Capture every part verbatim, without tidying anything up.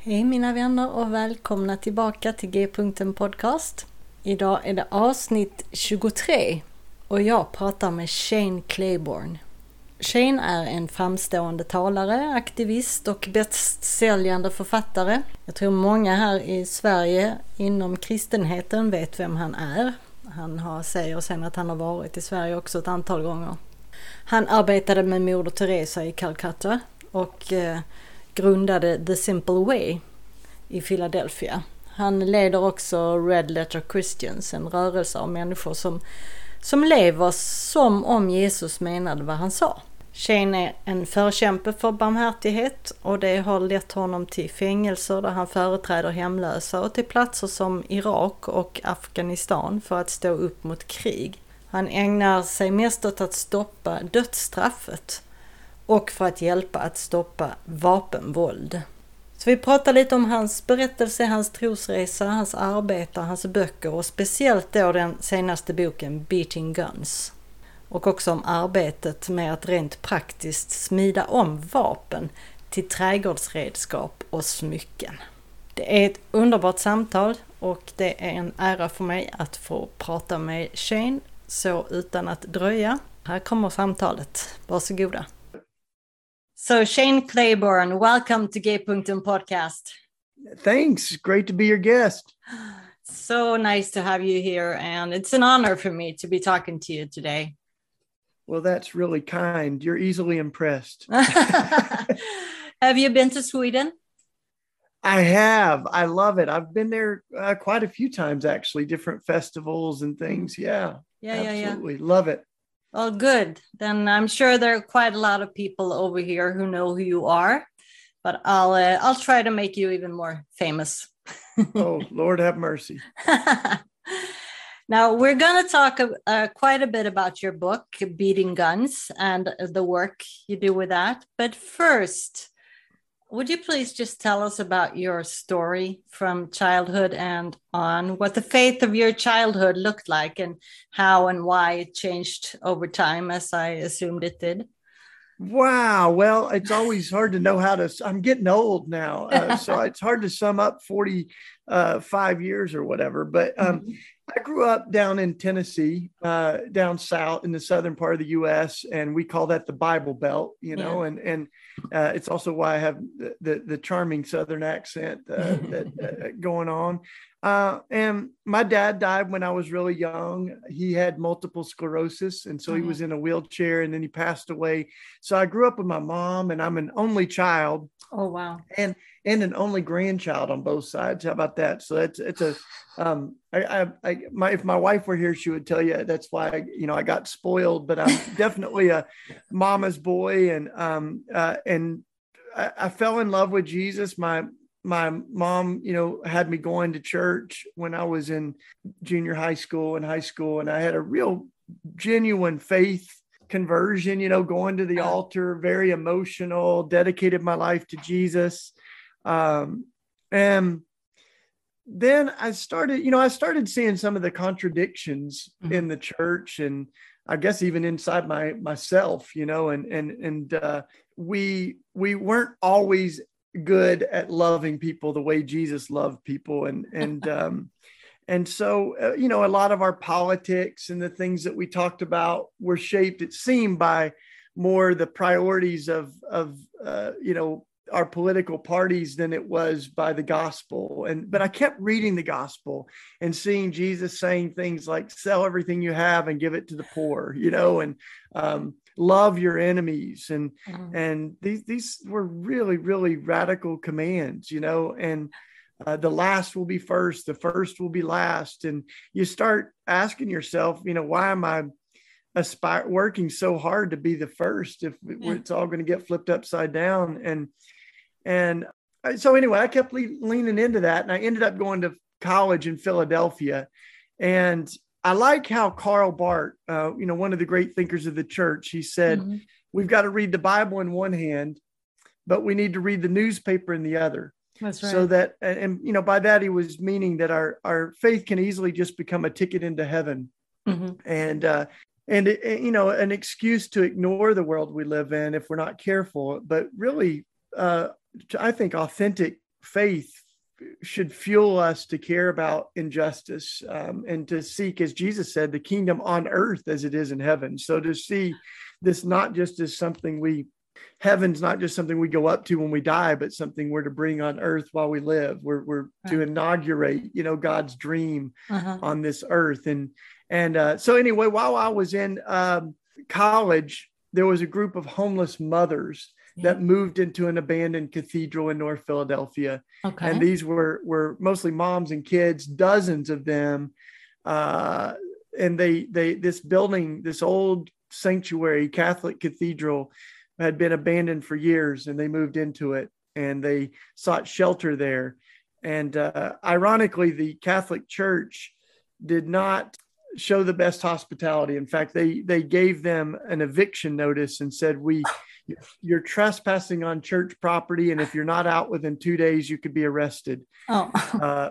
Hej mina vänner och välkomna tillbaka till G-punkten podcast. Idag är det avsnitt tjugotre och jag pratar med Shane Claiborne. Shane är en framstående talare, aktivist och bästsäljande författare. Jag tror många här i Sverige inom kristenheten vet vem han är. Han har, säger sen att han har varit i Sverige också ett antal gånger. Han arbetade med Mother Teresa i Calcutta och eh, grundade The Simple Way i Philadelphia. Han leder också Red Letter Christians, en rörelse av människor som, som lever som om Jesus menade vad han sa. Shane är en förkämpe för barmhärtighet och det har lett honom till fängelser där han företräder hemlösa och till platser som Irak och Afghanistan för att stå upp mot krig. Han ägnar sig mest åt att stoppa dödsstraffet och för att hjälpa att stoppa vapenvåld. Så vi pratar lite om hans berättelse, hans trosresa, hans arbete, hans böcker och speciellt då den senaste boken Beating Guns. Och också om arbetet med att rent praktiskt smida om vapen till trädgårdsredskap och smycken. Det är ett underbart samtal och det är en ära för mig att få prata med Shane. Så utan att dröja, här kommer samtalet. Varsågoda. So Shane Claiborne, welcome to G-punkten podcast. Thanks. Great to be your guest. So nice to have you here. And it's an honor for me to be talking to you today. Well, that's really kind. You're easily impressed. Have you been to Sweden? I have. I love it. I've been there uh, quite a few times, actually, different festivals and things. Yeah, yeah, absolutely. Yeah, yeah. Love it. Well, good. Then I'm sure there are quite a lot of people over here who know who you are, but I'll uh, I'll try to make you even more famous. Oh, Lord have mercy. Now, we're going to talk uh, quite a bit about your book, Beating Guns, and the work you do with that. But first, would you please just tell us about your story from childhood and on, what the faith of your childhood looked like and how and why it changed over time, as I assumed it did? Wow. Well, it's always hard to know how to, I'm getting old now, uh, so it's hard to sum up forty-five years or whatever. But um, mm-hmm. I grew up down in Tennessee, uh, down south in the southern part of the U S, and we call that the Bible Belt, you know, yeah. and and uh, it's also why I have the the, the charming southern accent uh, that, uh, going on. Uh, and my dad died when I was really young. He had multiple sclerosis, and so mm-hmm. he was in a wheelchair, and then he passed away. So I grew up with my mom, and I'm an only child. Oh wow! And and an only grandchild on both sides. How about that? So that's it's a um. I, I, I my if my wife were here, she would tell you that's why I, you know I got spoiled. But I'm definitely a mama's boy, and um uh, and I, I fell in love with Jesus. My my mom, you know, had me going to church when I was in junior high school and high school, and I had a real genuine faith conversion, you know, going to the altar, very emotional, dedicated my life to Jesus. Um, and then I started, you know, I started seeing some of the contradictions mm-hmm. in the church and I guess even inside my, myself, you know, and, and, and, uh, we, we weren't always good at loving people the way Jesus loved people. And, and, um, And so, uh, you know, a lot of our politics and the things that we talked about were shaped, it seemed, by more the priorities of, of uh, you know, our political parties than it was by the gospel. And, but I kept reading the gospel and seeing Jesus saying things like, sell everything you have and give it to the poor, you know, and um, love your enemies. And, mm-hmm. and these, these were really, really radical commands, you know, and uh, the last will be first, the first will be last. And you start asking yourself, you know, why am I aspire working so hard to be the first if yeah. it's all going to get flipped upside down? And, And so anyway, I kept le- leaning into that, and I ended up going to college in Philadelphia. And I like how Karl Barth, uh, you know, one of the great thinkers of the church, he said, mm-hmm. we've got to read the Bible in one hand, but we need to read the newspaper in the other. That's right. So that, and, and you know, by that he was meaning that our, our faith can easily just become a ticket into heaven. Mm-hmm. And, uh, and, it, you know, an excuse to ignore the world we live in if we're not careful. But really, uh, I think authentic faith should fuel us to care about injustice um, and to seek, as Jesus said, the kingdom on earth as it is in heaven. So to see this not just as something we, heaven's not just something we go up to when we die, but something we're to bring on earth while we live. We're, we're right. to inaugurate, you know, God's dream uh-huh. on this earth. And, and uh, so anyway, while I was in um, college, there was a group of homeless mothers that moved into an abandoned cathedral in North Philadelphia. Okay. And these were, were mostly moms and kids, dozens of them. Uh, and they, they, this building, this old sanctuary Catholic cathedral had been abandoned for years, and they moved into it and they sought shelter there. And uh, ironically, the Catholic Church did not show the best hospitality. In fact, they, they gave them an eviction notice and said, we, you're trespassing on church property, and if you're not out within two days, you could be arrested. Oh. Uh,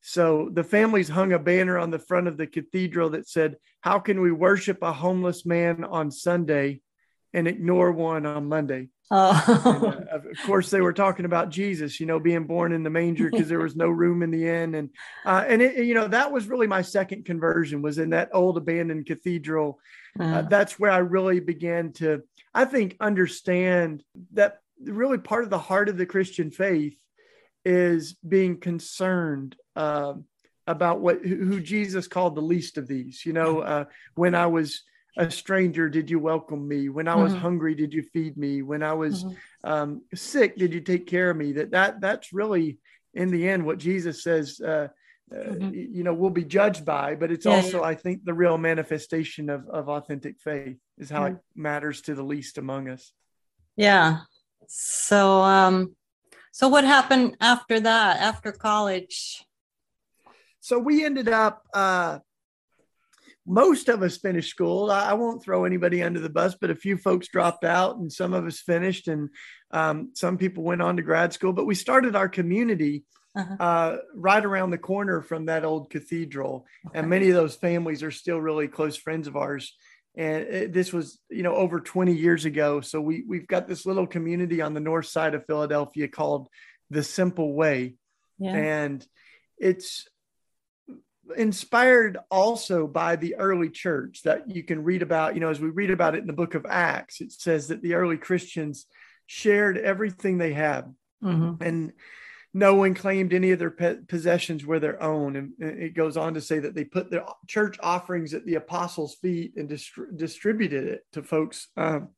so the families hung a banner on the front of the cathedral that said, "How can we worship a homeless man on Sunday and ignore one on Monday?" Oh. And, uh, of course, they were talking about Jesus, you know, being born in the manger because there was no room in the inn. And, uh, and it, you know, that was really my second conversion, was in that old abandoned cathedral. Uh, uh, that's where I really began to, I think, understand that really part of the heart of the Christian faith is being concerned uh, about what who Jesus called the least of these. You know, uh, when I was a stranger, did you welcome me? When I was mm-hmm. hungry, did you feed me? When I was mm-hmm. um, sick, did you take care of me? That that that's really, in the end, what Jesus says, uh, mm-hmm. uh, you know, we'll be judged by. But it's yeah, also, yeah. I think, the real manifestation of, of authentic faith is how mm-hmm. it matters to the least among us. Yeah. So, um, so what happened after that, after college? So we ended up... Uh, Most of us finished school. I won't throw anybody under the bus, but a few folks dropped out and some of us finished, and um, some people went on to grad school. But we started our community uh-huh. uh, right around the corner from that old cathedral. Okay. And many of those families are still really close friends of ours. And it, this was, you know, over twenty years ago. So we, we've got this little community on the north side of Philadelphia called The Simple Way. Yeah. And it's inspired also by the early church that you can read about, you know, as we read about it in the book of Acts, it says that the early Christians shared everything they had, mm-hmm. and no one claimed any of their pe- possessions were their own. And it goes on to say that they put their church offerings at the apostles' feet and distri- distributed it to folks um,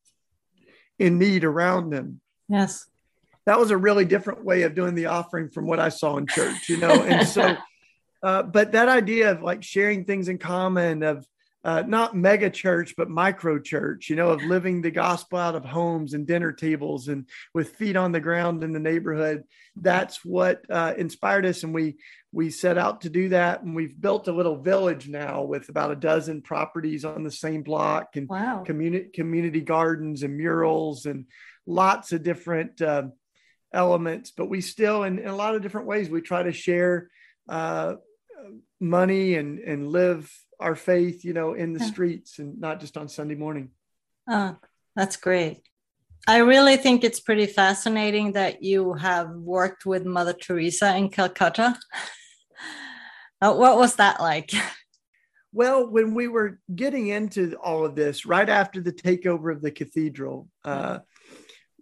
in need around them. Yes. That was a really different way of doing the offering from what I saw in church, you know? And so Uh, but that idea of like sharing things in common, of uh, not mega church, but micro church, you know, of living the gospel out of homes and dinner tables and with feet on the ground in the neighborhood. That's what uh, inspired us. And we we set out to do that. And we've built a little village now with about a dozen properties on the same block, and wow. community, community gardens and murals and lots of different uh, elements. But we still, in, in a lot of different ways, we try to share uh, money and, and live our faith, you know, in the streets and not just on Sunday morning. Oh, that's great. I really think it's pretty fascinating that you have worked with Mother Teresa in Calcutta. What was that like? Well, when we were getting into all of this, right after the takeover of the cathedral, uh,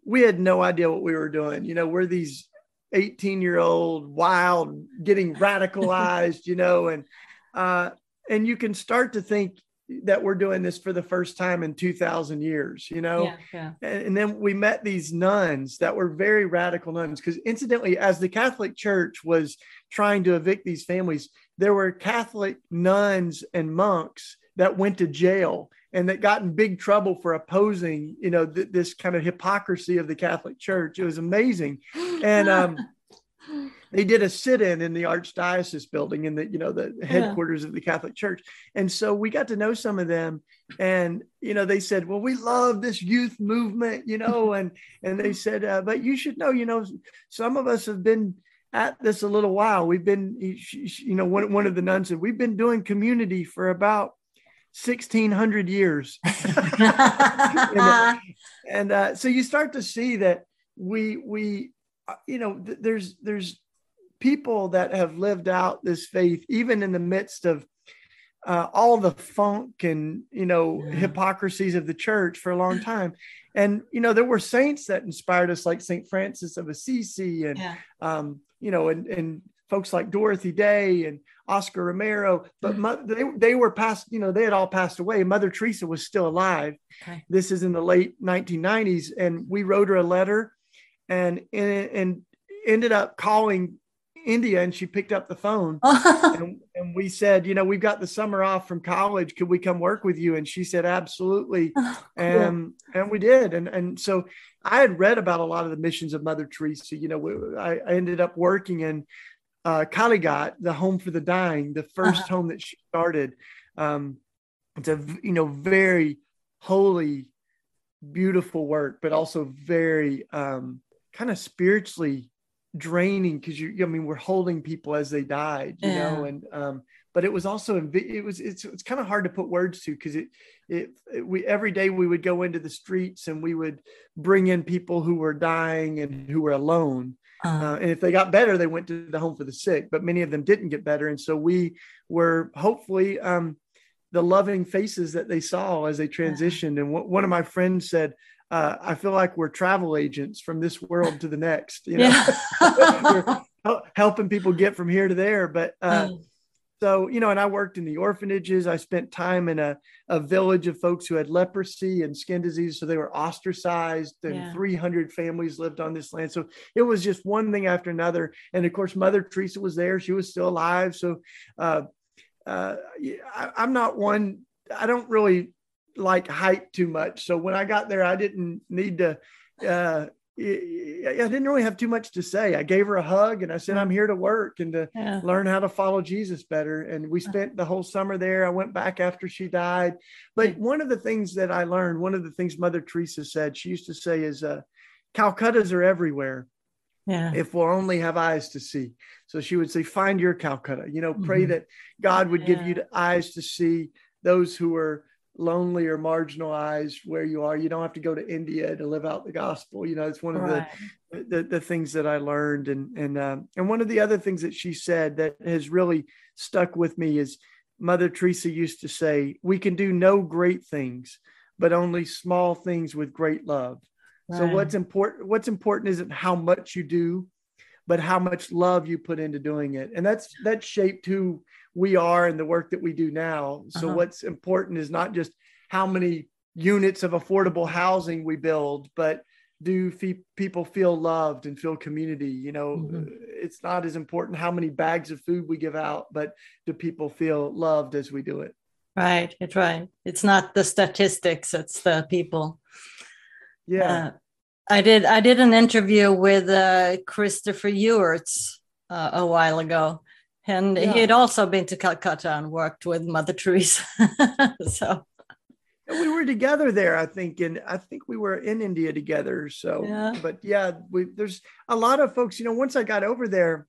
we had no idea what we were doing. You know, we're these eighteen-year-old, wild, getting radicalized, you know, and uh, and you can start to think that we're doing this for the first time in two thousand years, you know. Yeah, yeah. And, and then we met these nuns that were very radical nuns, because incidentally, as the Catholic Church was trying to evict these families, there were Catholic nuns and monks that went to jail and that got in big trouble for opposing, you know, th- this kind of hypocrisy of the Catholic Church. It was amazing. And um, they did a sit-in in the Archdiocese building in the, you know, the headquarters yeah. of the Catholic Church. And so we got to know some of them, and, you know, they said, well, we love this youth movement, you know, and, and they said, uh, but you should know, you know, some of us have been at this a little while. We've been, you know, one, one of the nuns said, we've been doing community for about sixteen hundred years. and and uh, so you start to see that we, we, you know, th- there's, there's people that have lived out this faith, even in the midst of uh, all the funk and, you know, yeah. hypocrisies of the church for a long time. And, you know, there were saints that inspired us, like Saint Francis of Assisi and, yeah. um, you know, and, and folks like Dorothy Day and Oscar Romero, but mo- they, they were passed, you know, they had all passed away. Mother Teresa was still alive. Okay. This is in the late nineteen nineties. And we wrote her a letter and, and, and ended up calling India, and she picked up the phone and, and we said, you know, we've got the summer off from college. Could we come work with you? And she said, absolutely. Oh, cool. And, and we did. And, and so I had read about a lot of the missions of Mother Teresa. You know, we, I, I ended up working in uh, Caligat, the home for the dying, the first uh-huh. home that she started. Um, it's a, you know, very holy, beautiful work, but also very um, kind of spiritually draining, because you, I mean, we're holding people as they died, you yeah. know, and, um, but it was also, it was, it's, it's kind of hard to put words to, because it, it, it, we, every day we would go into the streets and we would bring in people who were dying and who were alone. Uh, and if they got better, they went to the home for the sick, but many of them didn't get better. And so we were hopefully, um, the loving faces that they saw as they transitioned. And w- one of my friends said, Uh, I feel like we're travel agents from this world to the next, you know, yeah. we're helping people get from here to there. But uh, mm. so, you know, and I worked in the orphanages. I spent time in a, a village of folks who had leprosy and skin disease. So they were ostracized, and yeah. three hundred families lived on this land. So it was just one thing after another. And of course, Mother Teresa was there. She was still alive. So uh, uh, I, I'm not one, I don't really like hype too much. So when I got there, I didn't need to, uh, I didn't really have too much to say. I gave her a hug and I said, I'm here to work and to yeah. learn how to follow Jesus better. And we spent the whole summer there. I went back after she died. But one of the things that I learned, one of the things Mother Teresa said, she used to say is, uh, Calcuttas are everywhere. Yeah. If we'll only have eyes to see. So she would say, find your Calcutta, you know, pray mm-hmm. that God would yeah. give you the eyes to see those who are lonely or marginalized where you are. You don't have to go to India to live out the gospel. You know, it's one of right. the, the the things that I learned. And and um, and one of the other things that she said that has really stuck with me is Mother Teresa used to say, we can do no great things, but only small things with great love. Right. So what's important, what's important isn't how much you do, but how much love you put into doing it. And that's, that shaped who we are and the work that we do now. So uh-huh. what's important is not just how many units of affordable housing we build, but do fe- people feel loved and feel community? You know, mm-hmm. it's not as important how many bags of food we give out, but do people feel loved as we do it? Right. It's right. It's not the statistics, it's the people. Yeah. Uh, I did, I did an interview with uh, Christopher Ewerts uh, a while ago. And yeah. he had also been to Calcutta and worked with Mother Teresa. So we were together there, I think, and I think we were in India together. So, yeah. but yeah, we, there's a lot of folks. You know, once I got over there,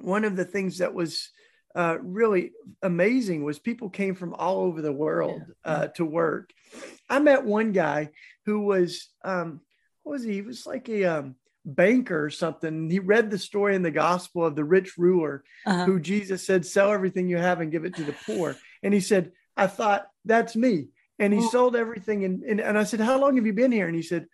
one of the things that was uh, really amazing was people came from all over the world yeah. uh, to work. I met one guy who was um, what was he? He was like a um, banker or something. He read the story in the gospel of the rich ruler uh-huh. who Jesus said, sell everything you have and give it to the poor. And he said, I thought, that's me. And he oh. sold everything. And, and and I said, how long have you been here? And he said,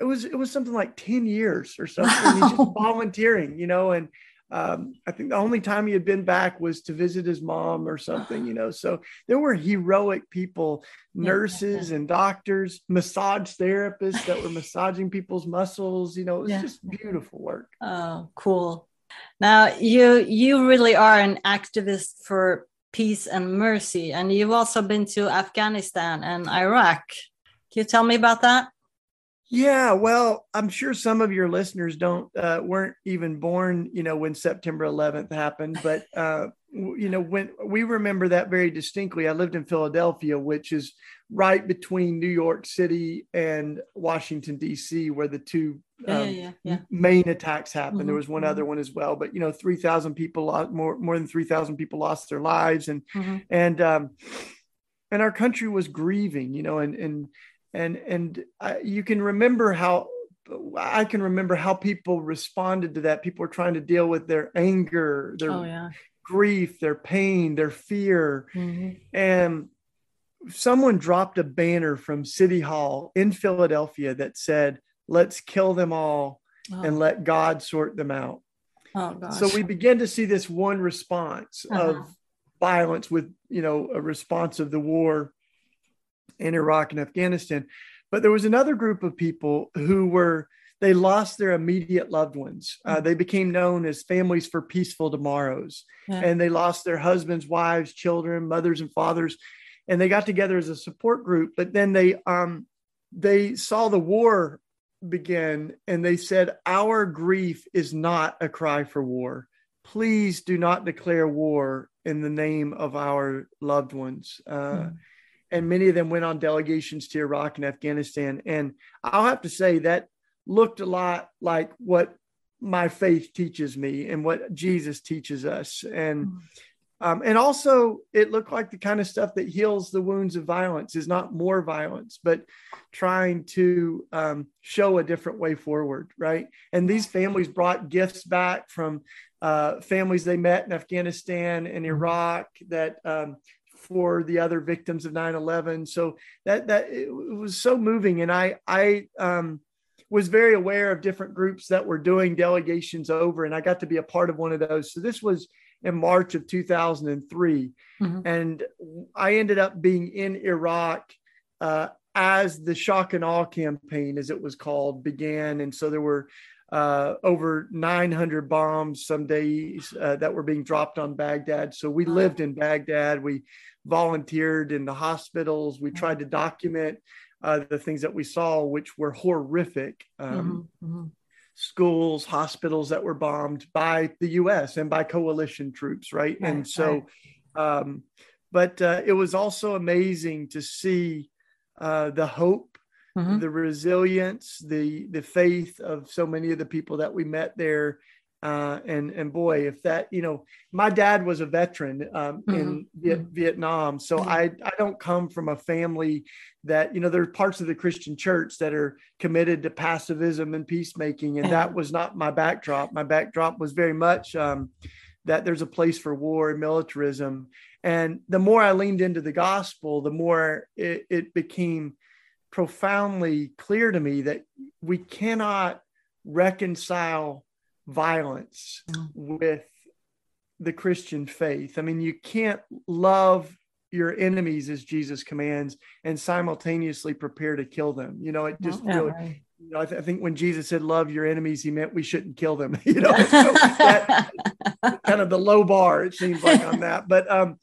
it was it was something like ten years or something. Wow. He's just volunteering, you know, and um, I think the only time he had been back was to visit his mom or something, you know. So there were heroic people, nurses yeah. and doctors, massage therapists that were massaging people's muscles. You know, it was yeah. just beautiful work. Oh, cool. Now, you you really are an activist for peace and mercy. And you've also been to Afghanistan and Iraq. Can you tell me about that? Yeah, well, I'm sure some of your listeners don't uh, weren't even born, you know, when September eleventh happened. But, uh, you know, when we remember that very distinctly. I lived in Philadelphia, which is right between New York City and Washington, D C, where the two um, yeah, yeah, yeah. main attacks happened. Mm-hmm. There was one other one as well. But, you know, three thousand people lost, more, more than three thousand people lost their lives. And mm-hmm. and um, and our country was grieving, you know, and and. And and I, you can remember how I can remember how people responded to that. People were trying to deal with their anger, their oh, yeah. grief, their pain, their fear. Mm-hmm. And someone dropped a banner from City Hall in Philadelphia that said, let's kill them all oh. and let God sort them out. Oh, gosh. So we began to see this one response uh-huh. of violence with, you know, a response of the war in Iraq and Afghanistan. But there was another group of people who were, they lost their immediate loved ones. Uh, they became known as Families for Peaceful Tomorrows. Yeah. And they lost their husbands, wives, children, mothers, and fathers. And they got together as a support group. But then they um, they saw the war begin and they said, our grief is not a cry for war. Please do not declare war in the name of our loved ones. Uh, mm. And many of them went on delegations to Iraq and Afghanistan. And I'll have to say that looked a lot like what my faith teaches me and what Jesus teaches us. And um, and also it looked like the kind of stuff that heals the wounds of violence is not more violence, but trying to um, show a different way forward, right? And these families brought gifts back from uh, families they met in Afghanistan and Iraq that um for the other victims of nine eleven. So that, that it was so moving. And I, I um, was very aware of different groups that were doing delegations over, and I got to be a part of one of those. So this was in March of two thousand three. Mm-hmm. And I ended up being in Iraq uh, as the Shock and Awe campaign, as it was called, began. And so there were Uh, over nine hundred bombs some days uh, that were being dropped on Baghdad. So we lived in Baghdad. We volunteered in the hospitals. We tried to document uh, the things that we saw, which were horrific. Um, mm-hmm. Mm-hmm. Schools, hospitals that were bombed by the U S and by coalition troops, right? right and so, right. Um, but uh, it was also amazing to see uh, the hope, mm-hmm. the resilience, the the faith of so many of the people that we met there. Uh, and, and boy, if that, you know, my dad was a veteran um, mm-hmm. in Viet- Vietnam. So mm-hmm. I, I don't come from a family that, you know, there are parts of the Christian church that are committed to pacifism and peacemaking. And mm-hmm. that was not my backdrop. My backdrop was very much um, that there's a place for war and militarism. And the more I leaned into the gospel, the more it, it became profoundly clear to me that we cannot reconcile violence with the Christian faith. I mean, you can't love your enemies as Jesus commands and simultaneously prepare to kill them. You know, it just yeah, really, right. you know, I, th- I think when Jesus said, love your enemies, he meant we shouldn't kill them, you know, so that, kind of the low bar, it seems like on that, but, um,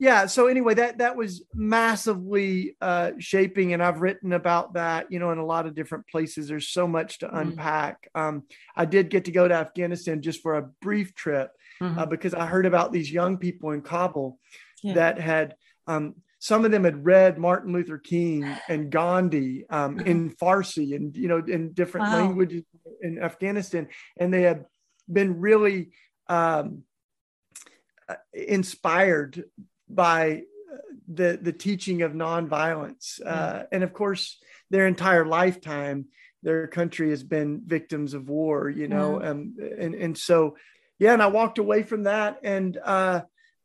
yeah. So anyway, that that was massively uh, shaping. And I've written about that, you know, in a lot of different places. There's so much to mm-hmm. unpack. Um, I did get to go to Afghanistan just for a brief trip mm-hmm. uh, because I heard about these young people in Kabul yeah. that had um, some of them had read Martin Luther King and Gandhi um, mm-hmm. in Farsi and, you know, in different wow. languages in Afghanistan. And they had been really um, inspired by the the teaching of nonviolence. Uh, yeah. And of course, their entire lifetime, their country has been victims of war, you know? Mm. Um, and, and so, yeah, and I walked away from that. And uh,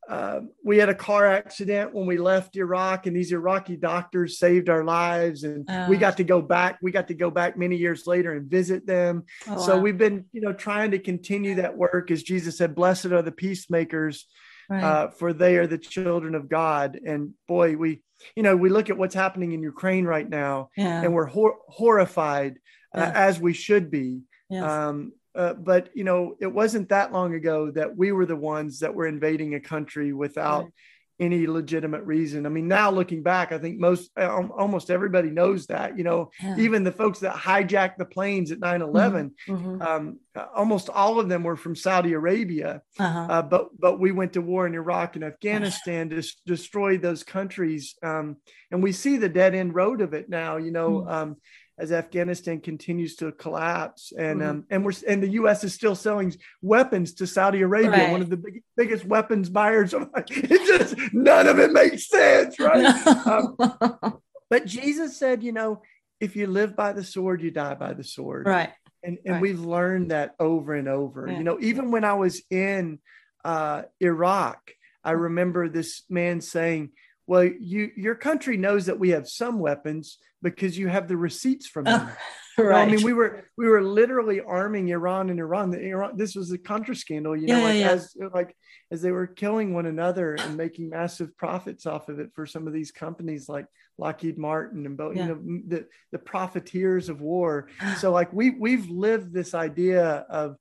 uh, we had a car accident when we left Iraq, and these Iraqi doctors saved our lives. And uh. we got to go back, we got to go back many years later and visit them. Oh, so wow. We've been, you know, trying to continue that work. As Jesus said, blessed are the peacemakers, right. uh, for they are the children of God. And boy, we, you know, we look at what's happening in Ukraine right now, yeah. and we're hor- horrified, yeah. uh, as we should be. Yes. Um, uh, but, you know, it wasn't that long ago that we were the ones that were invading a country without right. any legitimate reason. I mean, now looking back, I think most, um, almost everybody knows that, you know, yeah. even the folks that hijacked the planes at nine eleven, mm-hmm. um, almost all of them were from Saudi Arabia. Uh-huh. Uh, but, but we went to war in Iraq and Afghanistan to destroy those countries. Um, and we see the dead end road of it now, you know, mm-hmm. um, as Afghanistan continues to collapse, and mm-hmm. um, and we're and the U S is still selling weapons to Saudi Arabia, right. one of the big, biggest weapons buyers. It just none of it makes sense, right? No. Um, but Jesus said, you know, if you live by the sword, you die by the sword, right? And and right. we've learned that over and over. Yeah. You know, even when I was in uh, Iraq, I remember this man saying, well, you, your country knows that we have some weapons because you have the receipts from them. Oh, right. I mean, we were we were literally arming Iran and Iran. The, Iran this was a Contra scandal, you know, yeah, like, yeah. As, like as they were killing one another and making massive profits off of it for some of these companies like Lockheed Martin and Bo- yeah. you know, the, the profiteers of war. So like we we've lived this idea of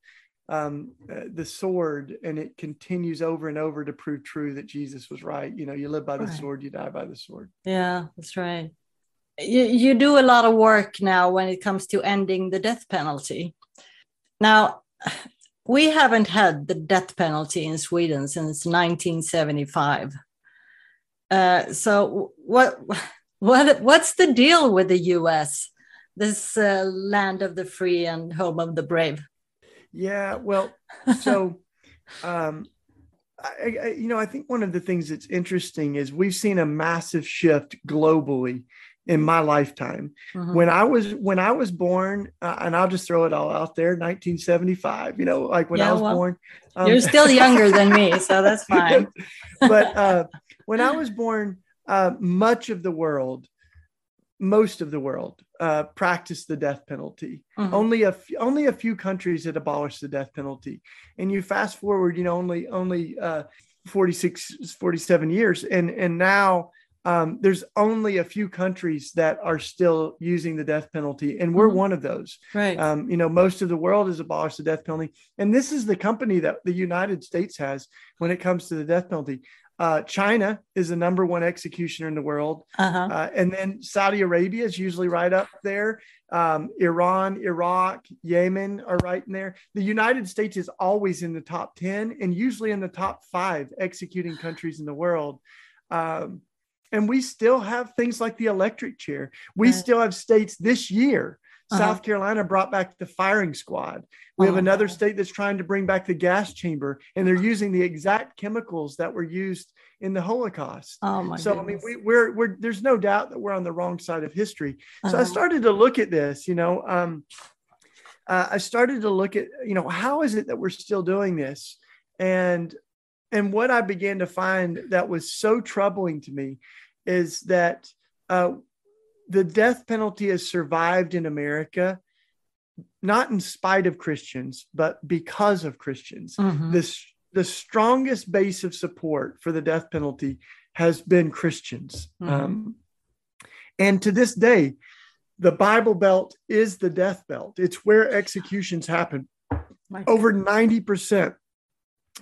um, uh, the sword, and it continues over and over to prove true that Jesus was right. You know, you live by the right. sword, you die by the sword. Yeah, that's right. You, you do a lot of work now when it comes to ending the death penalty. Now, we haven't had the death penalty in Sweden since nineteen seventy-five. Uh, so what, what, what's the deal with the U S, this uh, land of the free and home of the brave? Yeah, well, so, um, I, I, you know, I think one of the things that's interesting is we've seen a massive shift globally in my lifetime. Mm-hmm. When I was when I was born, uh, and I'll just throw it all out there, nineteen seventy-five, you know, like when yeah, I was well, born. Um, you're still younger than me, so that's fine. But uh, when I was born, uh, much of the world, most of the world, uh, practiced the death penalty. Mm-hmm. Only a f- only a few countries had abolished the death penalty. And you fast forward, you know, only only uh, forty-six, forty-seven years, and and now um, there's only a few countries that are still using the death penalty, and we're mm-hmm. one of those. Right. Um, you know, most of the world has abolished the death penalty, and this is the company that the United States has when it comes to the death penalty. Uh, China is the number one executioner in the world. Uh-huh. Uh, and then Saudi Arabia is usually right up there. Um, Iran, Iraq, Yemen are right in there. The United States is always in the top ten and usually in the top five executing countries in the world. Um, and we still have things like the electric chair. We right. still have states this year. Uh-huh. South Carolina brought back the firing squad. We uh-huh. have another state that's trying to bring back the gas chamber, and they're using the exact chemicals that were used in the Holocaust. Oh my so, goodness. I mean, we, we're, we're, there's no doubt that we're on the wrong side of history. So uh-huh. I started to look at this, you know, um, uh, I started to look at, you know, how is it that we're still doing this? And, and what I began to find that was so troubling to me is that, uh, the death penalty has survived in America, not in spite of Christians, but because of Christians. Mm-hmm. This, the strongest base of support for the death penalty has been Christians. Mm-hmm. Um, and to this day, the Bible Belt is the death belt. It's where executions happen. My Over ninety percent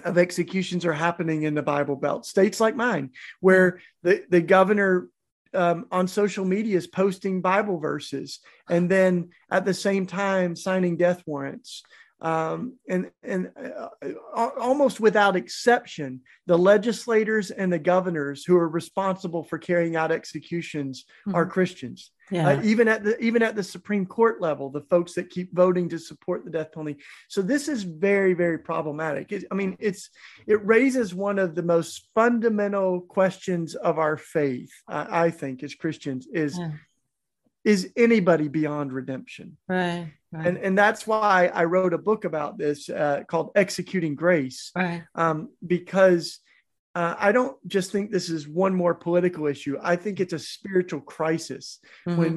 of executions are happening in the Bible Belt. States like mine, where the, the governor Um, on social media is posting Bible verses, and then at the same time signing death warrants. Um, and and uh, almost without exception, the legislators and the governors who are responsible for carrying out executions mm-hmm. are Christians. Yeah. Uh, even at the even at the Supreme Court level, the folks that keep voting to support the death penalty. So this is very, very problematic. It, I mean, it's it raises one of the most fundamental questions of our faith, uh, I think, as Christians is, yeah. is anybody beyond redemption. Right, right. And, and that's why I wrote a book about this uh, called Executing Grace, right. um, because Uh, I don't just think this is one more political issue. I think it's a spiritual crisis mm-hmm. when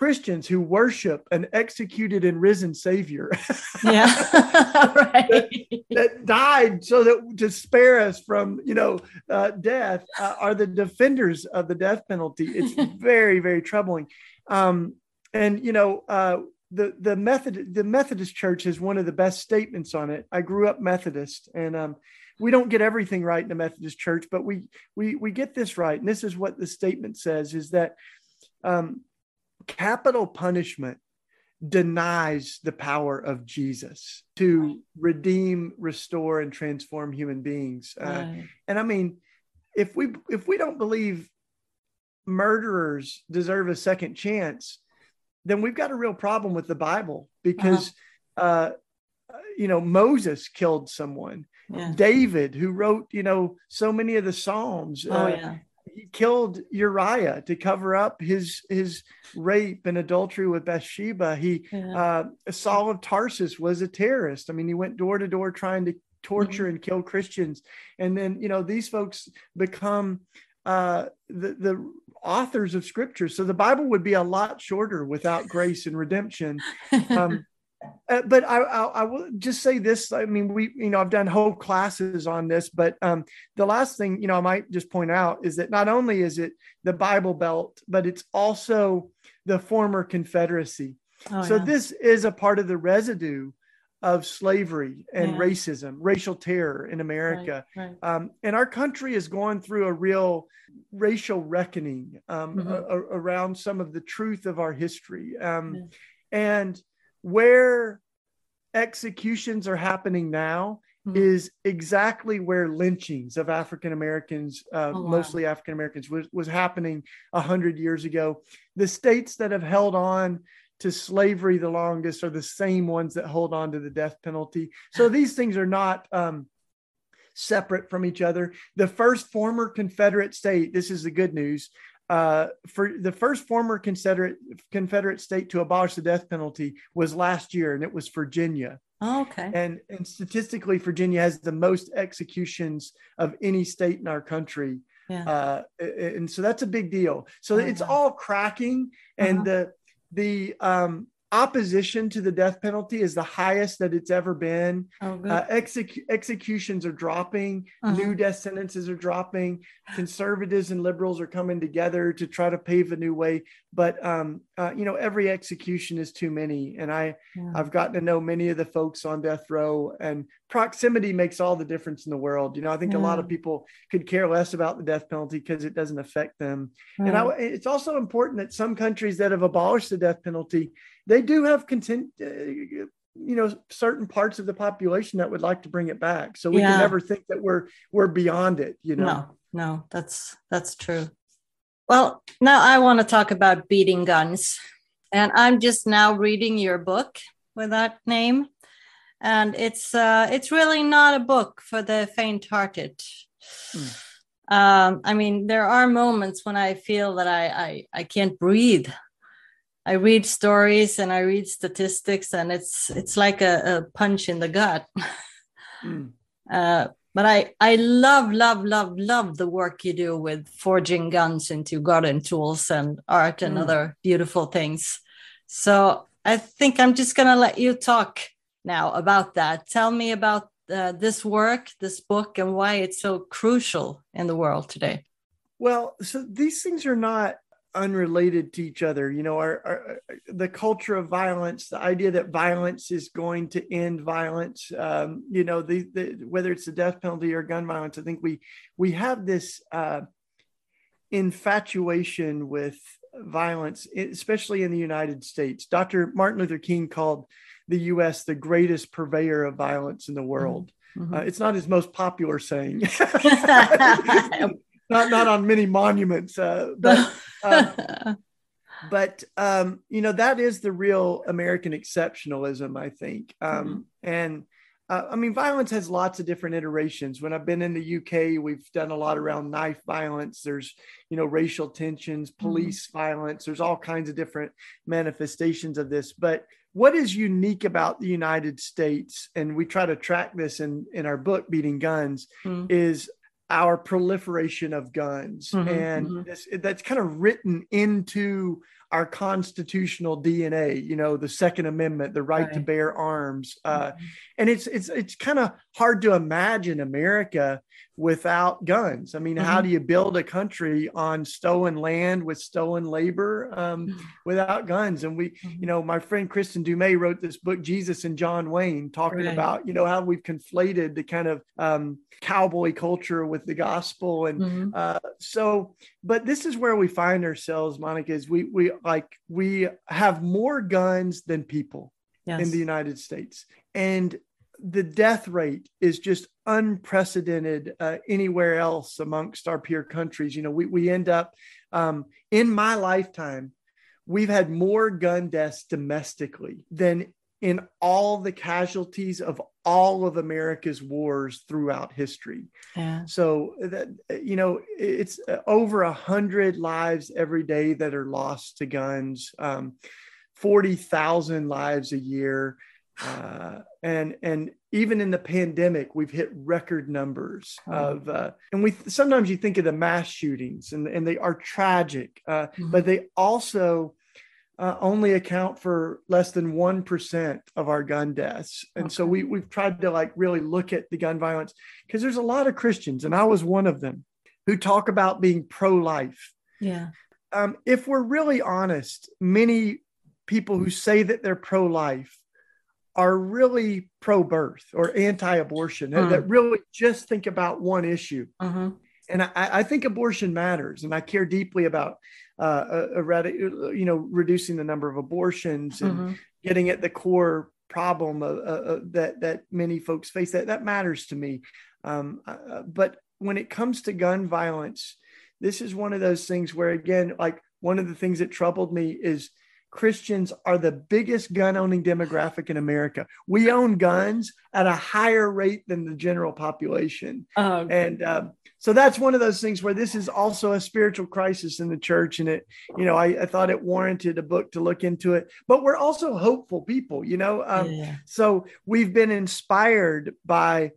Christians who worship an executed and risen Savior yeah. right. that, that died so that to spare us from, you know, uh, death uh, are the defenders of the death penalty. It's very, very troubling. Um, and, you know, uh, the the Method the Methodist Church has one of the best statements on it. I grew up Methodist, and um, we don't get everything right in the Methodist Church, but we we we get this right. And this is what the statement says: is that um, capital punishment denies the power of Jesus to right. redeem, restore, and transform human beings. Uh, right. And I mean, if we if we don't believe murderers deserve a second chance, then we've got a real problem with the Bible, because, uh-huh. uh, you know, Moses killed someone, yeah. David, who wrote, you know, so many of the Psalms, oh, uh, yeah. he killed Uriah to cover up his, his rape and adultery with Bathsheba. He, yeah. uh, Saul of Tarsus was a terrorist. I mean, he went door to door trying to torture mm-hmm. and kill Christians. And then, you know, these folks become, uh, the, the, authors of scripture. So the Bible would be a lot shorter without grace and redemption. Um, uh, but I, I, I will just say this. I mean, we, you know, I've done whole classes on this, but um, the last thing, you know, I might just point out is that not only is it the Bible Belt, but it's also the former Confederacy. Oh, so yeah. this is a part of the residue of slavery and yeah. racism, racial terror in America. Right, right. Um, and our country is going through a real racial reckoning um, mm-hmm. a, a, around some of the truth of our history. Um, yeah. And where executions are happening now mm-hmm. is exactly where lynchings of African Americans, uh, oh, wow. mostly African Americans, was, was happening one hundred years ago. The states that have held on to slavery the longest are the same ones that hold on to the death penalty. So these things are not um, separate from each other. The first former Confederate state, this is the good news, uh, for the first former Confederate Confederate state to abolish the death penalty was last year, and it was Virginia. Oh, okay. And, and statistically, Virginia has the most executions of any state in our country. Yeah. Uh, and so that's a big deal. So uh-huh. it's all cracking, and uh-huh. the The um, opposition to the death penalty is the highest that it's ever been. Oh, uh, exec- executions are dropping. Uh-huh. New death sentences are dropping. Conservatives and liberals are coming together to try to pave a new way. But, um, uh, you know, every execution is too many. And I, yeah. I've gotten to know many of the folks on death row, and proximity makes all the difference in the world. You know, I think yeah. a lot of people could care less about the death penalty because it doesn't affect them. Right. And I, it's also important that some countries that have abolished the death penalty, they do have content, uh, you know, certain parts of the population that would like to bring it back. So we yeah. can never think that we're, we're beyond it, you know? No, no, that's, that's true. Well, now I want to talk about Beating Guns, and I'm just now reading your book with that name. And it's, uh, it's really not a book for the faint-hearted. Mm. Um, I mean, there are moments when I feel that I, I, I can't breathe. I read stories and I read statistics, and it's it's like a, a punch in the gut. mm. uh, but I, I love, love, love, love the work you do with forging guns into garden tools and art and mm. other beautiful things. So I think I'm just going to let you talk now about that. Tell me about uh, this work, this book, and why it's so crucial in the world today. Well, so these things are not unrelated to each other. You know, our, our the culture of violence, the idea that violence is going to end violence, um, you know, the, the whether it's the death penalty or gun violence, I think we we have this uh, infatuation with violence, especially in the United States. Doctor Martin Luther King called the U S the greatest purveyor of violence in the world. Mm-hmm. Uh, it's not his most popular saying. Not not on many monuments, uh, but uh, but um, you know, that is the real American exceptionalism, I think. Um, mm-hmm. And Uh, I mean, violence has lots of different iterations. When I've been in the U K, we've done a lot around knife violence. There's, you know, racial tensions, police mm-hmm. violence. There's all kinds of different manifestations of this. But what is unique about the United States, and we try to track this in, in our book, Beating Guns, mm-hmm. is our proliferation of guns. Mm-hmm, and mm-hmm. this, that's kind of written into our constitutional D N A, you know, the Second Amendment, the right, right. to bear arms. Uh, mm-hmm. And it's it's it's kind of hard to imagine America without guns. I mean, mm-hmm. how do you build a country on stolen land with stolen labor um, without guns? And we, mm-hmm. you know, my friend Kristen Dumais wrote this book, Jesus and John Wayne, talking right. about, you know, how we've conflated the kind of um, cowboy culture with the gospel. And mm-hmm. uh, so, but this is where we find ourselves, Monica, is we, we like, we have more guns than people yes. in the United States. And the death rate is just unprecedented uh, anywhere else amongst our peer countries. You know, we, we end up um, in my lifetime, we've had more gun deaths domestically than in all the casualties of all of America's wars throughout history. Yeah. So that, you know, it's over a hundred lives every day that are lost to guns, um, forty thousand lives a year. Uh, and, and even in the pandemic, we've hit record numbers of, uh, and we, sometimes you think of the mass shootings and, and they are tragic, uh, mm-hmm. but they also uh, only account for less than one percent of our gun deaths. And okay. so we, we've tried to like really look at the gun violence, because there's a lot of Christians, and I was one of them, who talk about being pro-life. Yeah. Um, if we're really honest, many people who say that they're pro-life are really pro-birth or anti-abortion mm. that really just think about one issue. Mm-hmm. And I, I think abortion matters. And I care deeply about, uh, eradic- you know, reducing the number of abortions and mm-hmm. getting at the core problem of, uh, that, that many folks face. That, that matters to me. Um, uh, but when it comes to gun violence, this is one of those things where, again, like one of the things that troubled me is Christians are the biggest gun owning demographic in America. We own guns at a higher rate than the general population. Oh, okay. And uh, so that's one of those things where this is also a spiritual crisis in the church. And it, you know, I, I thought it warranted a book to look into it, but we're also hopeful people, you know? Um, yeah. So we've been inspired by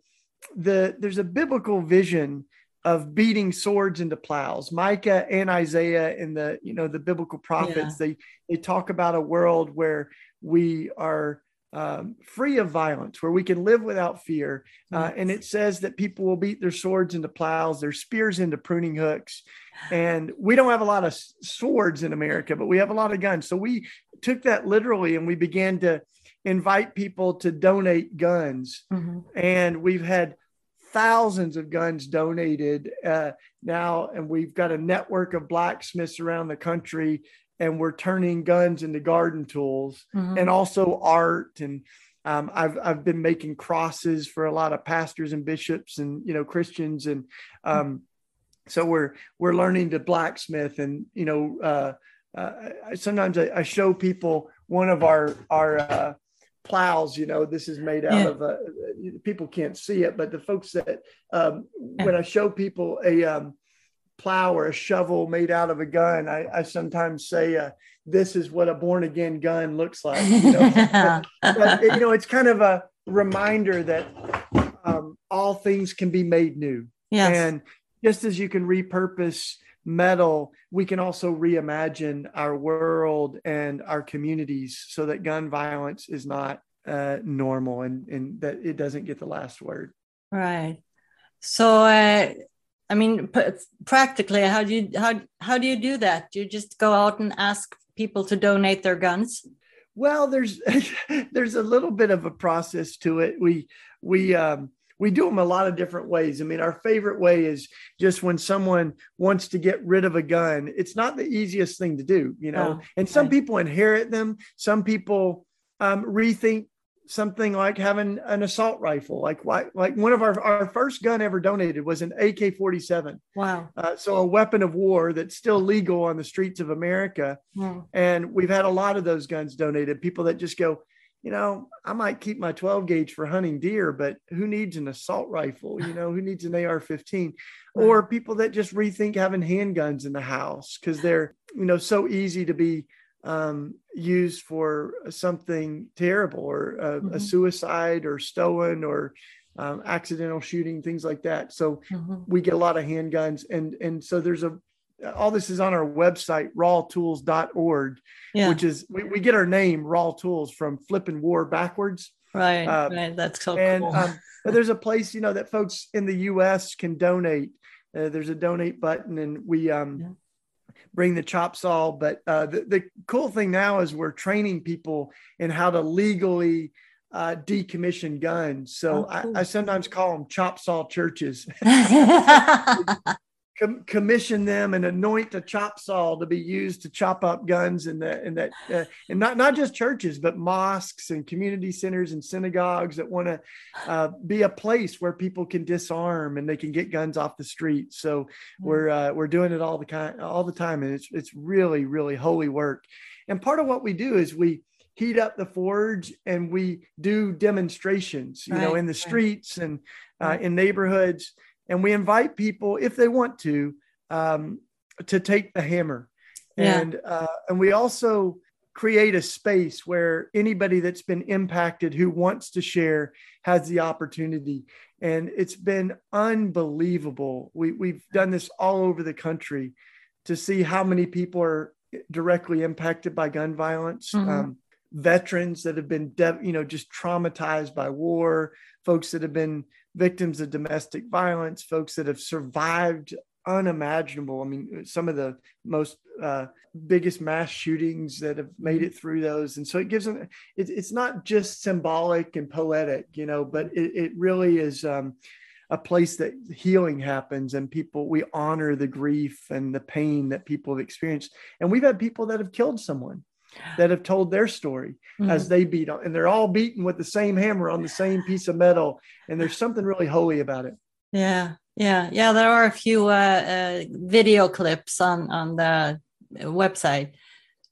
the, there's a biblical vision of beating swords into plows. Micah and Isaiah and the, you know, the biblical prophets, yeah. they, they talk about a world where we are um, free of violence, where we can live without fear. Uh, yes. And it says that people will beat their swords into plows, their spears into pruning hooks. And we don't have a lot of swords in America, but we have a lot of guns. So we took that literally and we began to invite people to donate guns. Mm-hmm. And we've had thousands of guns donated uh, now, and we've got a network of blacksmiths around the country, and we're turning guns into garden tools mm-hmm. and also art. And um, I've I've been making crosses for a lot of pastors and bishops and, you know, Christians, and um, so we're we're learning to blacksmith. And, you know, uh, uh, sometimes I, I show people one of our our. Uh, plows, you know, this is made out yeah. of, uh, people can't see it, but the folks that, um, yeah. when I show people a um, plow or a shovel made out of a gun, I, I sometimes say, uh, this is what a born again gun looks like. You know, but, but, you know, it's kind of a reminder that um, all things can be made new. Yes. And just as you can repurpose metal, we can also reimagine our world and our communities so that gun violence is not uh, normal and, and that it doesn't get the last word. Right. So, uh, I mean, p- practically, how do you how how do you do that? Do you just go out and ask people to donate their guns? Well, there's there's a little bit of a process to it. We we. Um, We do them a lot of different ways. I mean, our favorite way is just when someone wants to get rid of a gun, it's not the easiest thing to do, you know, oh, and okay. some people inherit them. Some people um, rethink something like having an assault rifle. Like, why, like one of our, our first gun ever donated was an A K forty-seven. Wow. Uh, so a weapon of war that's still legal on the streets of America. Wow. And we've had a lot of those guns donated, people that just go, you know, I might keep my twelve gauge for hunting deer, but who needs an assault rifle? You know, who needs an A R fifteen? Or people that just rethink having handguns in the house because they're, you know, so easy to be um, used for something terrible or a, mm-hmm. a suicide or stolen or um, accidental shooting, things like that. So mm-hmm. we get a lot of handguns. And, and so there's a, all this is on our website, raw tools dot org, yeah. which is, we, we get our name, Raw Tools, from flipping war backwards. Right, uh, right. That's so and, cool. um, but there's a place, you know, that folks in the U S can donate. Uh, there's a donate button and we um, yeah. bring the chop saw. But uh, the, the cool thing now is we're training people in how to legally Uh, decommission guns. So oh, cool. I, I sometimes call them chop saw churches. Com- commission them and anoint a chop saw to be used to chop up guns in the in that uh, and not not just churches, but mosques and community centers and synagogues that want to uh, be a place where people can disarm and they can get guns off the street. So mm-hmm. we're uh, we're doing it all the kind all the time, and it's it's really really holy work. And part of what we do is we heat up the forge and we do demonstrations, you right, know, in the streets right. and uh, right. in neighborhoods. And we invite people, if they want to, um, to take the hammer. Yeah. And, uh, and we also create a space where anybody that's been impacted who wants to share has the opportunity. And it's been unbelievable. We, we've done this all over the country to see how many people are directly impacted by gun violence. Mm-hmm. Um, veterans that have been, de- you know, just traumatized by war, folks that have been victims of domestic violence, folks that have survived unimaginable. I mean, some of the most uh, biggest mass shootings that have made it through those. And so it gives them, it, it's not just symbolic and poetic, you know, but it, it really is um, a place that healing happens and people, we honor the grief and the pain that people have experienced. And we've had people that have killed someone that have told their story mm-hmm. as they beat on, and they're all beaten with the same hammer on the same piece of metal. And there's something really holy about it. Yeah. Yeah. Yeah. There are a few uh, uh, video clips on, on the website,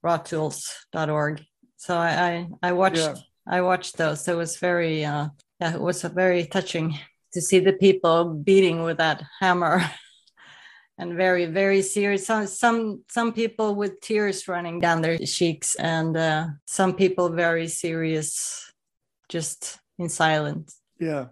raw tools dot org. So I, I, I watched, yeah. I watched those. It was very, uh, yeah, it was very touching to see the people beating with that hammer. And very, very serious. Some, some, some people with tears running down their cheeks, and uh, some people very serious, just in silence. Yeah.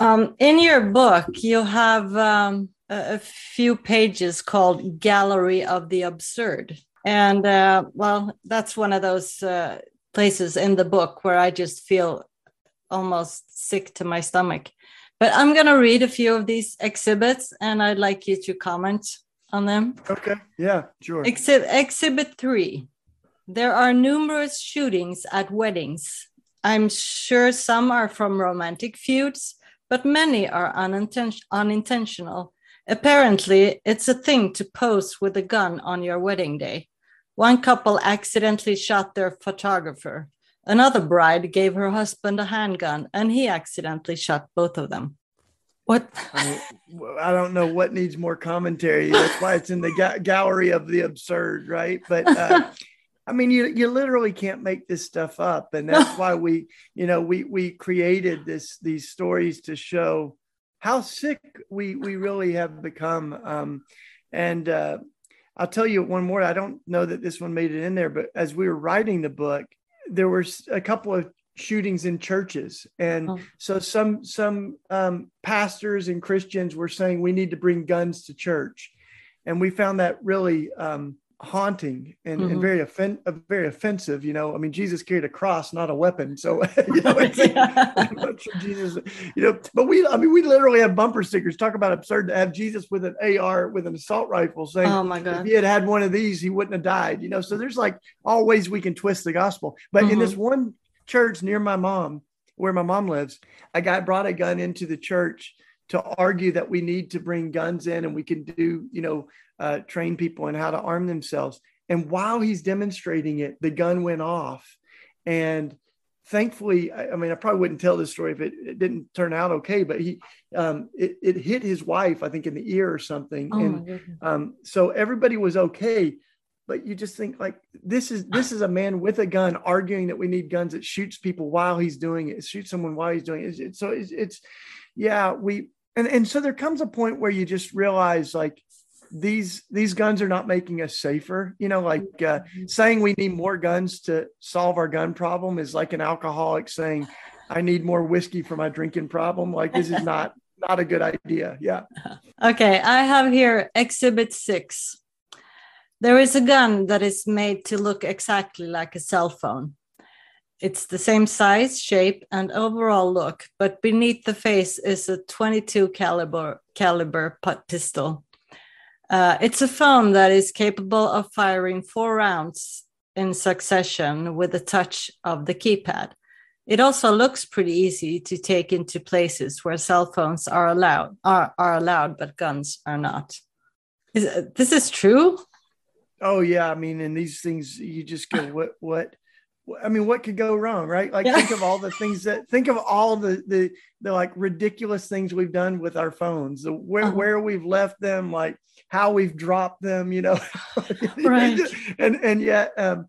Um, in your book, you have um, a, a few pages called "Gallery of the Absurd," and uh, well, that's one of those uh, places in the book where I just feel almost sick to my stomach. But I'm going to read a few of these exhibits, and I'd like you to comment on them. Okay. Yeah, sure. Exhib- Exhibit three. There are numerous shootings at weddings. I'm sure some are from romantic feuds, but many are uninten- unintentional. Apparently, it's a thing to pose with a gun on your wedding day. One couple accidentally shot their photographer. Another bride gave her husband a handgun, and he accidentally shot both of them. What? I, mean, I don't know what needs more commentary. That's why it's in the ga- gallery of the absurd, right? But uh, I mean, you you literally can't make this stuff up, and that's why we, you know, we we created this these stories to show how sick we we really have become. Um, and uh, I'll tell you one more. I don't know that this one made it in there, but as we were writing the book, there were a couple of shootings in churches. And oh. so some, some um, pastors and Christians were saying, we need to bring guns to church. And we found that really um, haunting and, mm-hmm. and very offen- very offensive. You know, I mean, Jesus carried a cross, not a weapon. So, you know, it's like, I'm not sure Jesus, you know, but we, I mean, we literally have bumper stickers. Talk about absurd, to have Jesus with an A R, with an assault rifle, saying, oh my God, if he had had one of these, he wouldn't have died. You know, so there's like all ways we can twist the gospel. But mm-hmm. in this one church near my mom, where my mom lives, a guy brought a gun into the church to argue that we need to bring guns in and we can do, you know, uh, train people in how to arm themselves. And while he's demonstrating it, the gun went off. And thankfully, I, I mean, I probably wouldn't tell this story if it, it didn't turn out okay, but he, um, it, it hit his wife, I think in the ear or something. Oh, and um, so everybody was okay, but you just think like, this is, this is a man with a gun arguing that we need guns. It shoots people while he's doing it. It shoots someone while he's doing it. It's, so it's, it's, yeah, we, and, and so there comes a point where you just realize like, these, these guns are not making us safer. You know, like uh, saying we need more guns to solve our gun problem is like an alcoholic saying, I need more whiskey for my drinking problem. Like, this is not, not a good idea. Yeah. Okay. I have here exhibit six. There is a gun that is made to look exactly like a cell phone. It's the same size, shape, and overall look, but beneath the face is a twenty-two caliber caliber pistol. Uh, it's a phone that is capable of firing four rounds in succession with a touch of the keypad. It also looks pretty easy to take into places where cell phones are allowed, are, are allowed, but guns are not. Is, this is true? Oh yeah, I mean, and these things, you just go, what, what? I mean, what could go wrong, right? Like, yeah. think of all the things that, think of all the, the, the like ridiculous things we've done with our phones, the, where, uh-huh. where we've left them, like how we've dropped them, you know, right? and, and yet, um,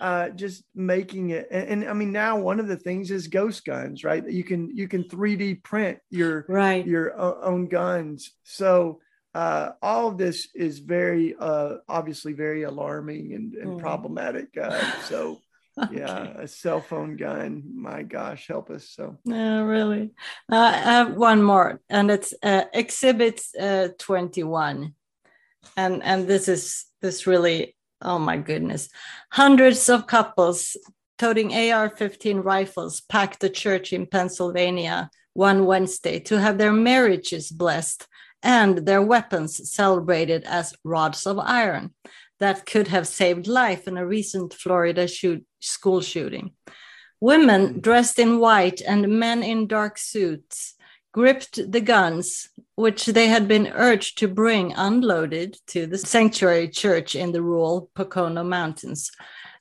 uh, just making it. And, and I mean, now one of the things is ghost guns, right? You can, you can three D print your, right. your own guns. So, Uh, all of this is very, uh, obviously very alarming and, and mm. problematic. Uh, so okay. yeah, a cell phone gun, my gosh, help us. So no, really. Uh, I have one more, and it's uh, exhibit uh, twenty-one. And, and this is, this really, oh my goodness. Hundreds of couples toting A R fifteen rifles packed the church in Pennsylvania one Wednesday to have their marriages blessed and their weapons celebrated as rods of iron that could have saved life in a recent Florida shoot, school shooting. Women dressed in white and men in dark suits gripped the guns, which they had been urged to bring unloaded to the sanctuary church in the rural Pocono Mountains,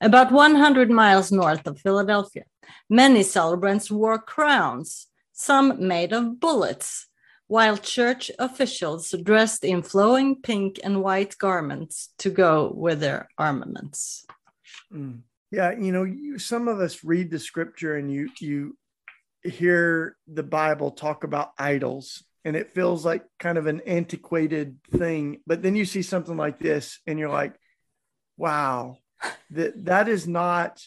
about one hundred miles north of Philadelphia. Many celebrants wore crowns, some made of bullets, while church officials dressed in flowing pink and white garments to go with their armaments. Mm. Yeah, you know, you, some of us read the scripture and you you hear the Bible talk about idols, and it feels like kind of an antiquated thing. But then you see something like this, and you're like, wow, that that is not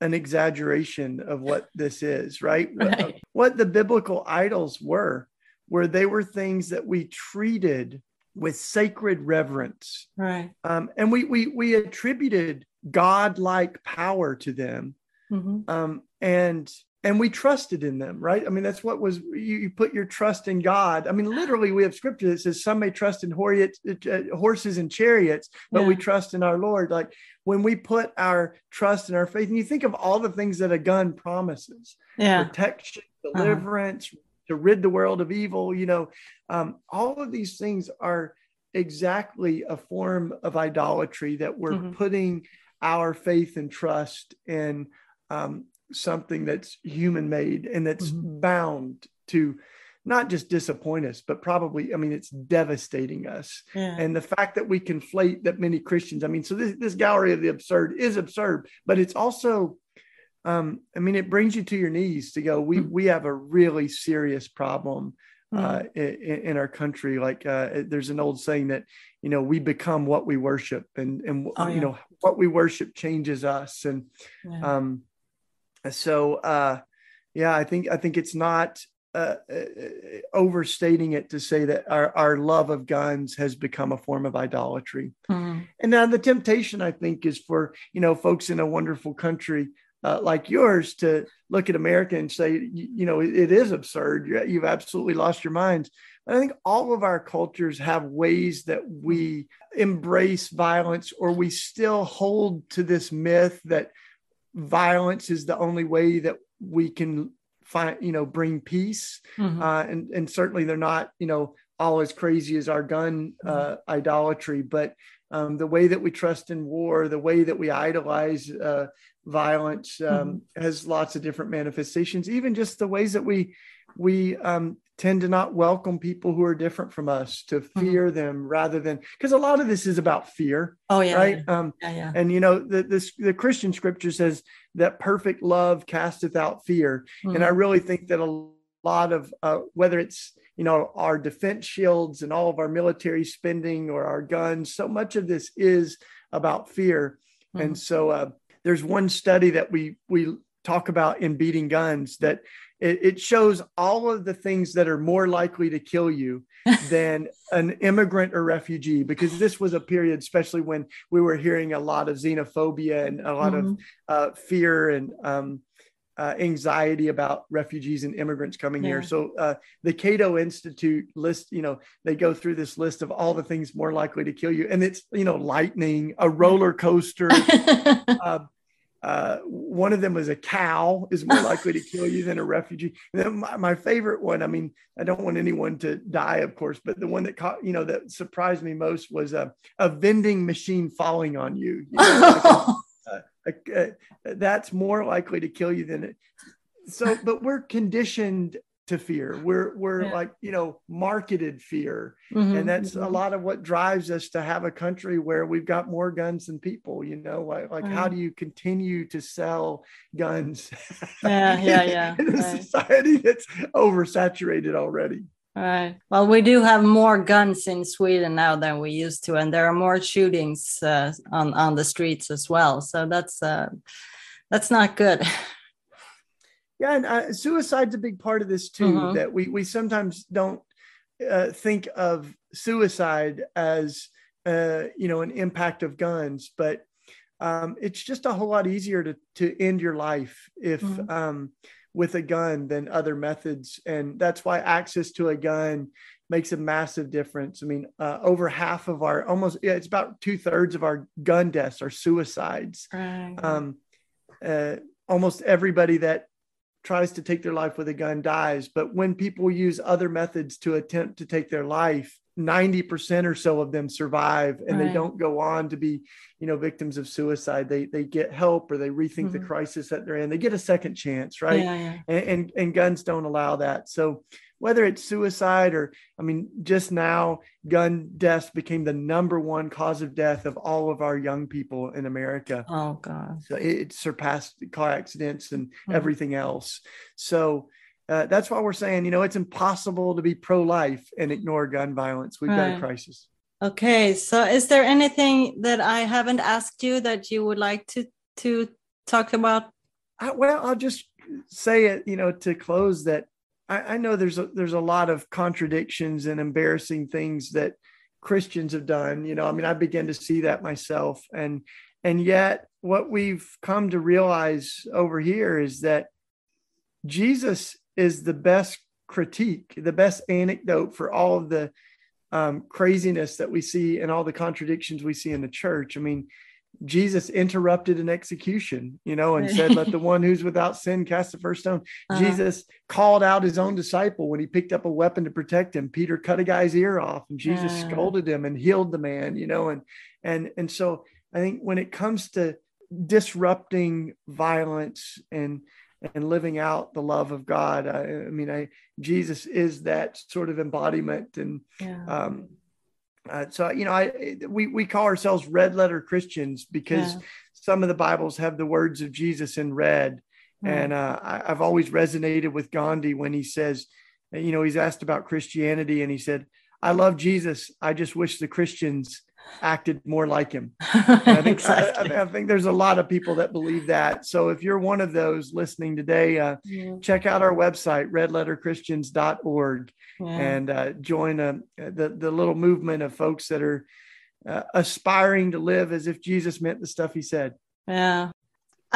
an exaggeration of what this is, right? right. What, what the biblical idols were. Where they were things that we treated with sacred reverence. Right. Um, and we we we attributed God-like power to them. Mm-hmm. Um, and and we trusted in them, right? I mean, that's what was, you, you put your trust in God. I mean, literally, we have scripture that says some may trust in horses and chariots, but yeah. we trust in our Lord. Like when we put our trust in our faith, and you think of all the things that a gun promises, yeah. protection, deliverance, uh-huh. to rid the world of evil, you know, um, all of these things are exactly a form of idolatry that we're mm-hmm. putting our faith and trust in um, something that's human made and that's mm-hmm. bound to not just disappoint us, but probably, I mean, it's devastating us. Yeah. And the fact that we conflate that many Christians, I mean, so this, this gallery of the absurd is absurd, but it's also Um, I mean, it brings you to your knees to go, we we have a really serious problem uh, mm. in, in our country. Like uh, there's an old saying that, you know, we become what we worship and, and oh, you yeah. know, what we worship changes us. And yeah. um, so, uh, yeah, I think I think it's not uh, overstating it to say that our, our love of guns has become a form of idolatry. Mm. And now the temptation, I think, is for, you know, folks in a wonderful country Uh, like yours to look at America and say, you, you know, it, it is absurd. You're, you've absolutely lost your minds. But I think all of our cultures have ways that we embrace violence, or we still hold to this myth that violence is the only way that we can find, you know, bring peace. Mm-hmm. Uh, and, and certainly they're not, you know, all as crazy as our gun uh, mm-hmm. idolatry, but um, the way that we trust in war, the way that we idolize uh, violence um, mm-hmm. has lots of different manifestations, even just the ways that we we um, tend to not welcome people who are different from us, to fear mm-hmm. them rather than, because a lot of this is about fear. Oh yeah, right. Yeah. Um, yeah, yeah. And you know, the, this, the Christian scripture says that perfect love casteth out fear. Mm-hmm. And I really think that a lot of uh, whether it's, you know, our defense shields and all of our military spending or our guns, so much of this is about fear. Mm-hmm. And so uh, there's one study that we, we talk about in Beating Guns that it, it shows all of the things that are more likely to kill you than an immigrant or refugee, because this was a period, especially when we were hearing a lot of xenophobia and a lot mm-hmm. of uh, fear and um, uh, anxiety about refugees and immigrants coming yeah. here. So uh, the Cato Institute list, you know, they go through this list of all the things more likely to kill you. And it's, you know, lightning, a roller coaster, uh, Uh, one of them was a cow is more likely to kill you than a refugee. And then my, my favorite one, I mean, I don't want anyone to die, of course, but the one that caught, you know, that surprised me most was a, a vending machine falling on you. you know, like a, a, a, that's more likely to kill you than it. So, but we're conditioned to fear. We're, we're yeah. like, you know, marketed fear. Mm-hmm, and that's mm-hmm. a lot of what drives us to have a country where we've got more guns than people, you know, like, like right. how do you continue to sell guns yeah, in, yeah, yeah. in a right. society that's oversaturated already? Right. Well, we do have more guns in Sweden now than we used to, and there are more shootings uh, on, on the streets as well. So that's, uh, that's not good. Yeah, and uh, suicide's a big part of this too, mm-hmm. that we we sometimes don't uh, think of suicide as, uh, you know, an impact of guns, but um, it's just a whole lot easier to to end your life if mm-hmm. um, with a gun than other methods. And that's why access to a gun makes a massive difference. I mean, uh, over half of our, almost, yeah, it's about two thirds of our gun deaths are suicides. Right. Um, uh, almost everybody that tries to take their life with a gun dies. But when people use other methods to attempt to take their life, ninety percent or so of them survive, and right. they don't go on to be, you know, victims of suicide. They they get help, or they rethink mm-hmm. the crisis that they're in. They get a second chance, right? Yeah, yeah. And, and and guns don't allow that. So whether it's suicide or, I mean, just now, gun deaths became the number one cause of death of all of our young people in America. Oh, God. So it, it surpassed car accidents and mm-hmm. everything else. So Uh, that's why we're saying, you know, it's impossible to be pro-life and ignore gun violence. We've right. got a crisis. Okay. So is there anything that I haven't asked you that you would like to, to talk about? I, well, I'll just say it, you know, to close that I, I know there's a, there's a lot of contradictions and embarrassing things that Christians have done. You know, I mean, I began to see that myself. And, and yet what we've come to realize over here is that Jesus is the best critique, the best anecdote for all of the um, craziness that we see and all the contradictions we see in the church. I mean, Jesus interrupted an execution, you know, and said, let the one who's without sin cast the first stone. Uh-huh. Jesus called out his own disciple when he picked up a weapon to protect him. Peter cut a guy's ear off, and Jesus uh-huh. scolded him and healed the man, you know, and, and, and so I think when it comes to disrupting violence and and living out the love of God, I, I mean, I, Jesus is that sort of embodiment. And yeah. um, uh, so, you know, I, we, we call ourselves Red Letter Christians because yeah. some of the Bibles have the words of Jesus in red. Mm. And uh, I, I've always resonated with Gandhi when he says, you know, he's asked about Christianity and he said, I love Jesus. I just wish the Christians acted more like him. I think, exactly. I, I think there's a lot of people that believe that. So if you're one of those listening today, uh, yeah. check out our website, red letter christians dot org, yeah. and uh, join a, the, the little movement of folks that are uh, aspiring to live as if Jesus meant the stuff he said. Yeah.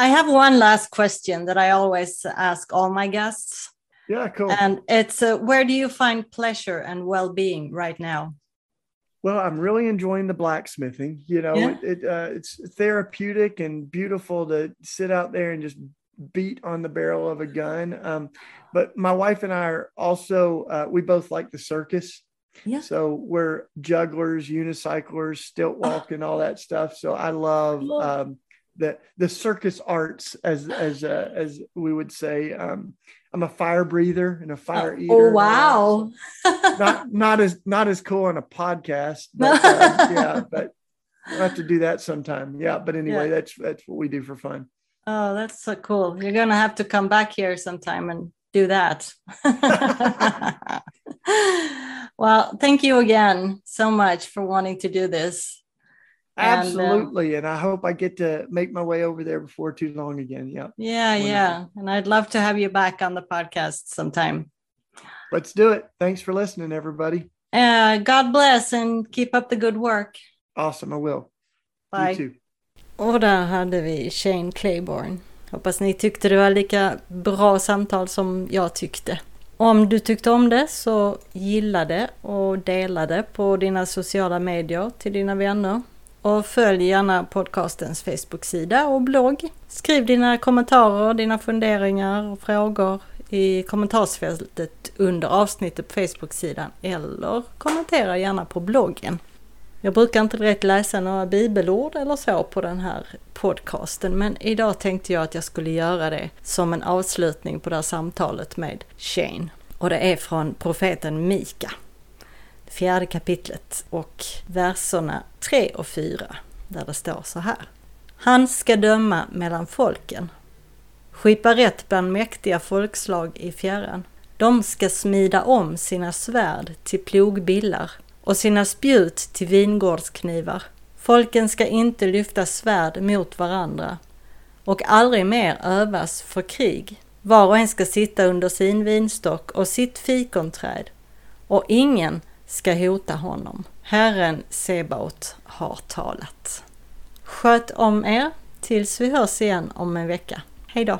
I have one last question that I always ask all my guests. Yeah, cool. And it's, uh, where do you find pleasure and well-being right now? Well, I'm really enjoying the blacksmithing. You know, yeah. it, it, uh, it's therapeutic and beautiful to sit out there and just beat on the barrel of a gun. Um, but my wife and I are also, uh, we both like the circus. Yeah. So we're jugglers, unicyclers, stilt walking, all that stuff. So I love um, the the circus arts, as as uh, as we would say. Um, I'm a fire breather and a fire eater. Oh wow! not not as not as cool on a podcast, but uh, yeah, but we'll have to do that sometime. Yeah, but anyway, yeah. that's that's what we do for fun. Oh, that's so cool! You're gonna have to come back here sometime and do that. Well, thank you again so much for wanting to do this. Absolutely. And, uh, and I hope I get to make my way over there before too long again. Yeah. Yeah. Wonderful. Yeah. And I'd love to have you back on the podcast sometime. Let's do it. Thanks for listening, everybody. Uh, God bless and keep up the good work. Awesome. I will. Bye. You too. Och där hade vi Shane Claiborne. Hoppas ni tyckte det var lika bra samtal som jag tyckte. Om du tyckte om det, så gilla det och dela det på dina sociala medier till dina vänner. Och följ gärna podcastens Facebook-sida och blogg. Skriv dina kommentarer, dina funderingar och frågor i kommentarsfältet under avsnittet på Facebook-sidan. Eller kommentera gärna på bloggen. Jag brukar inte direkt läsa några bibelord eller så på den här podcasten. Men idag tänkte jag att jag skulle göra det som en avslutning på det här samtalet med Shane. Och det är från profeten Mika. Fjärde kapitlet och verserna tre och fyra, där det står så här. Han ska döma mellan folken. Skipa rätt bland mäktiga folkslag i fjärran. De ska smida om sina svärd till plogbillar och sina spjut till vingårdsknivar. Folken ska inte lyfta svärd mot varandra och aldrig mer övas för krig. Var och en ska sitta under sin vinstock och sitt fikonträd, och ingen ska hota honom. Herren Sebaot har talat. Sköt om er tills vi hörs igen om en vecka. Hej då!